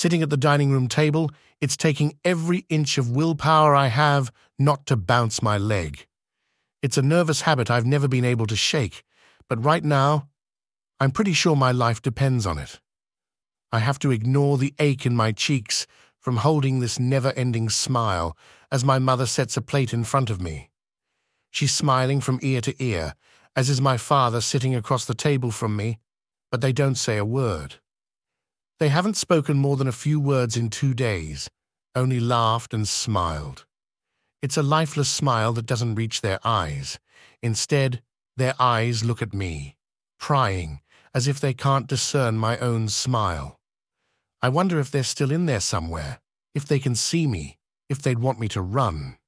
Sitting at the dining room table, it's taking every inch of willpower I have not to bounce my leg. It's a nervous habit I've never been able to shake, but right now, I'm pretty sure my life depends on it. I have to ignore the ache in my cheeks from holding this never-ending smile as my mother sets a plate in front of me. She's smiling from ear to ear, as is my father sitting across the table from me, but they don't say a word. They haven't spoken more than a few words in 2 days, only laughed and smiled. It's a lifeless smile that doesn't reach their eyes. Instead, their eyes look at me, prying, as if they can't discern my own smile. I wonder if they're still in there somewhere, if they can see me, if they'd want me to run.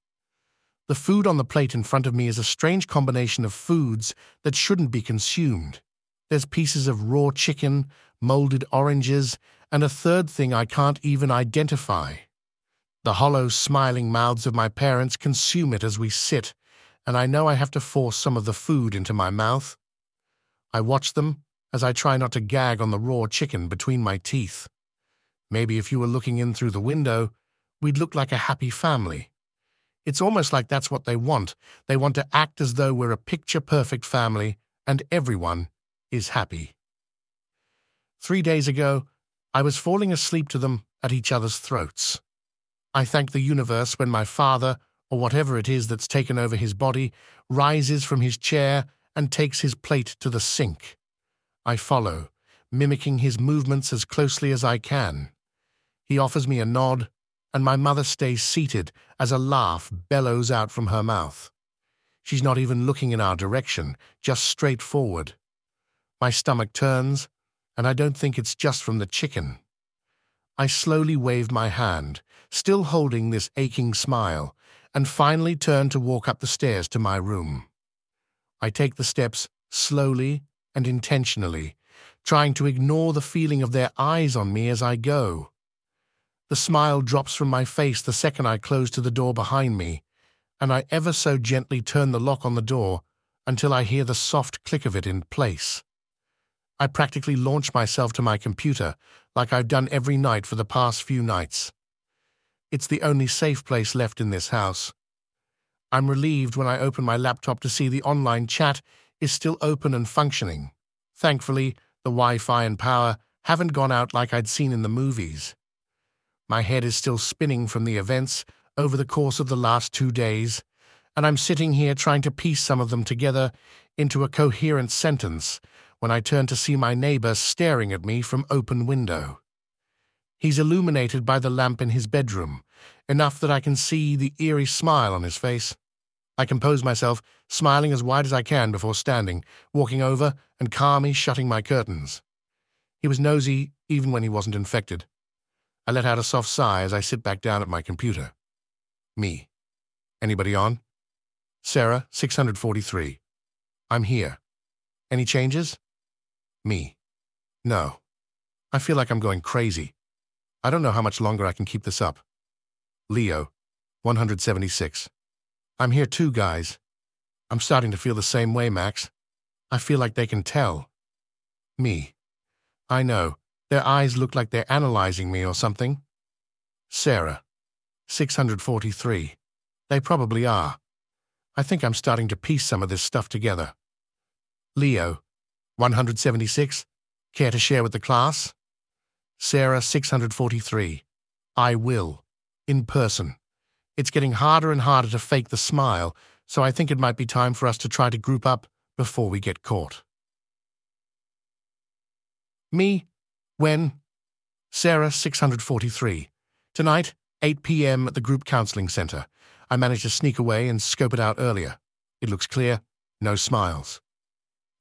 The food on the plate in front of me is a strange combination of foods that shouldn't be consumed. There's pieces of raw chicken, molded oranges, and a third thing I can't even identify. The hollow, smiling mouths of my parents consume it as we sit, and I know I have to force some of the food into my mouth. I watch them as I try not to gag on the raw chicken between my teeth. Maybe if you were looking in through the window, we'd look like a happy family. It's almost like that's what they want. They want to act as though we're a picture-perfect family, and everyone is happy. 3 days ago, I was falling asleep to them at each other's throats. I thank the universe when my father, or whatever it is that's taken over his body, rises from his chair and takes his plate to the sink. I follow, mimicking his movements as closely as I can. He offers me a nod, and my mother stays seated as a laugh bellows out from her mouth. She's not even looking in our direction, just straight forward. My stomach turns, and I don't think it's just from the chicken. I slowly wave my hand, still holding this aching smile, and finally turn to walk up the stairs to my room. I take the steps slowly and intentionally, trying to ignore the feeling of their eyes on me as I go. The smile drops from my face the second I close to the door behind me, and I ever so gently turn the lock on the door until I hear the soft click of it in place. I practically launch myself to my computer, like I've done every night for the past few nights. It's the only safe place left in this house. I'm relieved when I open my laptop to see the online chat is still open and functioning. Thankfully, the Wi-Fi and power haven't gone out like I'd seen in the movies. My head is still spinning from the events over the course of the last 2 days, and I'm sitting here trying to piece some of them together into a coherent sentence when I turn to see my neighbor staring at me from open window. He's illuminated by the lamp in his bedroom, enough that I can see the eerie smile on his face. I compose myself, smiling as wide as I can before standing, walking over and calmly shutting my curtains. He was nosy even when he wasn't infected. I let out a soft sigh as I sit back down at my computer. Me. Anybody on? Sarah, 643. I'm here. Any changes? Me. No. I feel like I'm going crazy. I don't know how much longer I can keep this up. Leo, 176. I'm here too, guys. I'm starting to feel the same way, Max. I feel like they can tell. Me. I know. Their eyes look like they're analyzing me or something. Sarah, 643. They probably are. I think I'm starting to piece some of this stuff together. Leo, 176. Care to share with the class? Sarah, 643. I will. In person. It's getting harder and harder to fake the smile, so I think it might be time for us to try to group up before we get caught. Me. When? Sarah, 643. Tonight, 8 p.m. at the group counseling center. I managed to sneak away and scope it out earlier. It looks clear. No smiles.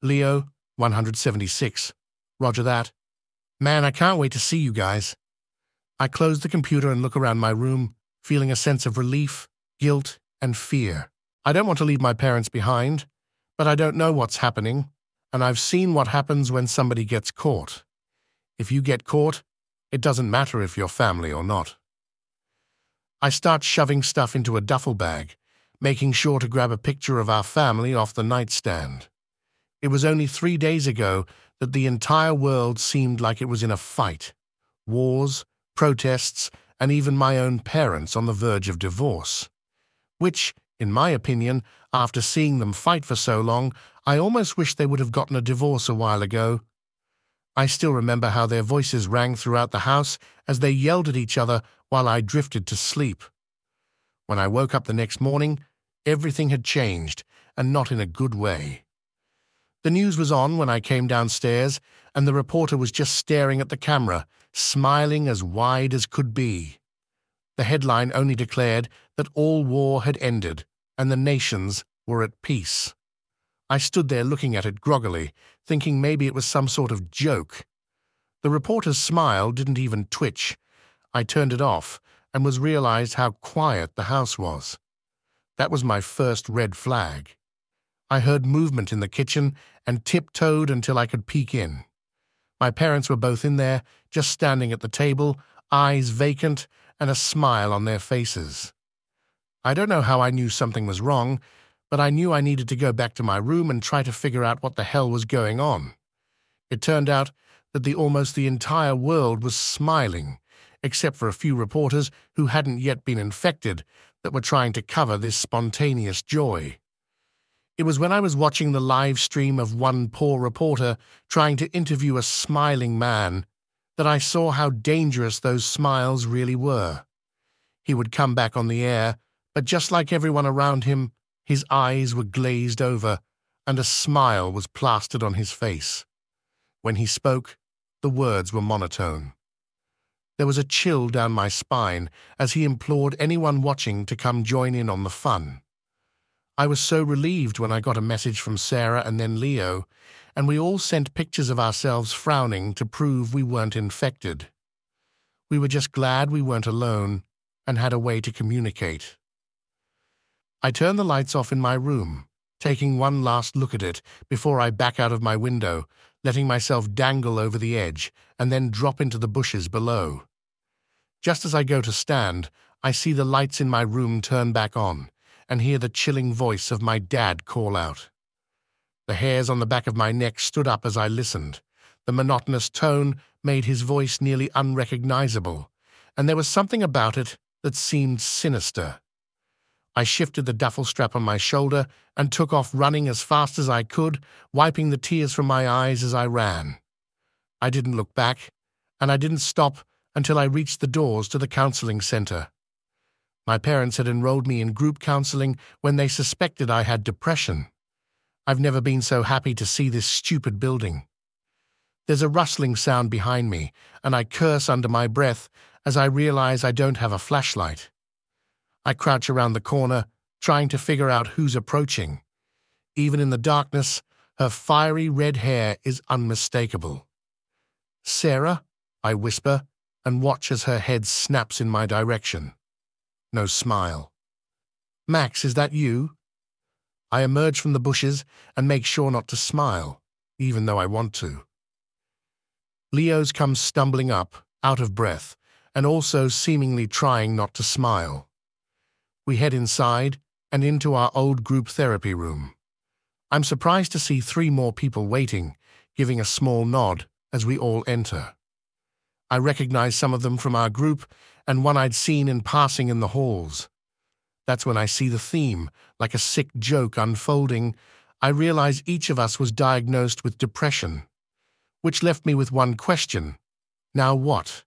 Leo, 176. Roger that. Man, I can't wait to see you guys. I close the computer and look around my room, feeling a sense of relief, guilt, and fear. I don't want to leave my parents behind, but I don't know what's happening, and I've seen what happens when somebody gets caught. If you get caught, it doesn't matter if you're family or not. I start shoving stuff into a duffel bag, making sure to grab a picture of our family off the nightstand. It was only 3 days ago that the entire world seemed like it was in a fight. Wars, protests, and even my own parents on the verge of divorce. Which, in my opinion, after seeing them fight for so long, I almost wish they would have gotten a divorce a while ago. I still remember how their voices rang throughout the house as they yelled at each other while I drifted to sleep. When I woke up the next morning, everything had changed, and not in a good way. The news was on when I came downstairs, and the reporter was just staring at the camera, smiling as wide as could be. The headline only declared that all war had ended, and the nations were at peace. I stood there looking at it groggily, thinking maybe it was some sort of joke. The reporter's smile didn't even twitch. I turned it off and realized how quiet the house was. That was my first red flag. I heard movement in the kitchen and tiptoed until I could peek in. My parents were both in there, just standing at the table, eyes vacant and a smile on their faces. I don't know how I knew something was wrong, but I knew I needed to go back to my room and try to figure out what the hell was going on. It turned out that almost the entire world was smiling, except for a few reporters who hadn't yet been infected that were trying to cover this spontaneous joy. It was when I was watching the live stream of one poor reporter trying to interview a smiling man that I saw how dangerous those smiles really were. He would come back on the air, but just like everyone around him, his eyes were glazed over, and a smile was plastered on his face. When he spoke, the words were monotone. There was a chill down my spine as he implored anyone watching to come join in on the fun. I was so relieved when I got a message from Sarah and then Leo, and we all sent pictures of ourselves frowning to prove we weren't infected. We were just glad we weren't alone and had a way to communicate. I turn the lights off in my room, taking one last look at it before I back out of my window, letting myself dangle over the edge and then drop into the bushes below. Just as I go to stand, I see the lights in my room turn back on and hear the chilling voice of my dad call out. The hairs on the back of my neck stood up as I listened. The monotonous tone made his voice nearly unrecognizable, and there was something about it that seemed sinister. I shifted the duffel strap on my shoulder and took off running as fast as I could, wiping the tears from my eyes as I ran. I didn't look back, and I didn't stop until I reached the doors to the counseling center. My parents had enrolled me in group counseling when they suspected I had depression. I've never been so happy to see this stupid building. There's a rustling sound behind me, and I curse under my breath as I realize I don't have a flashlight. I crouch around the corner, trying to figure out who's approaching. Even in the darkness, her fiery red hair is unmistakable. "Sarah," I whisper, and watch as her head snaps in my direction. No smile. "Max, is that you?" I emerge from the bushes and make sure not to smile, even though I want to. Leo's comes stumbling up, out of breath, and also seemingly trying not to smile. We head inside and into our old group therapy room. I'm surprised to see 3 more people waiting, giving a small nod as we all enter. I recognize some of them from our group and one I'd seen in passing in the halls. That's when I see the theme, like a sick joke unfolding. I realize each of us was diagnosed with depression, which left me with one question. Now what?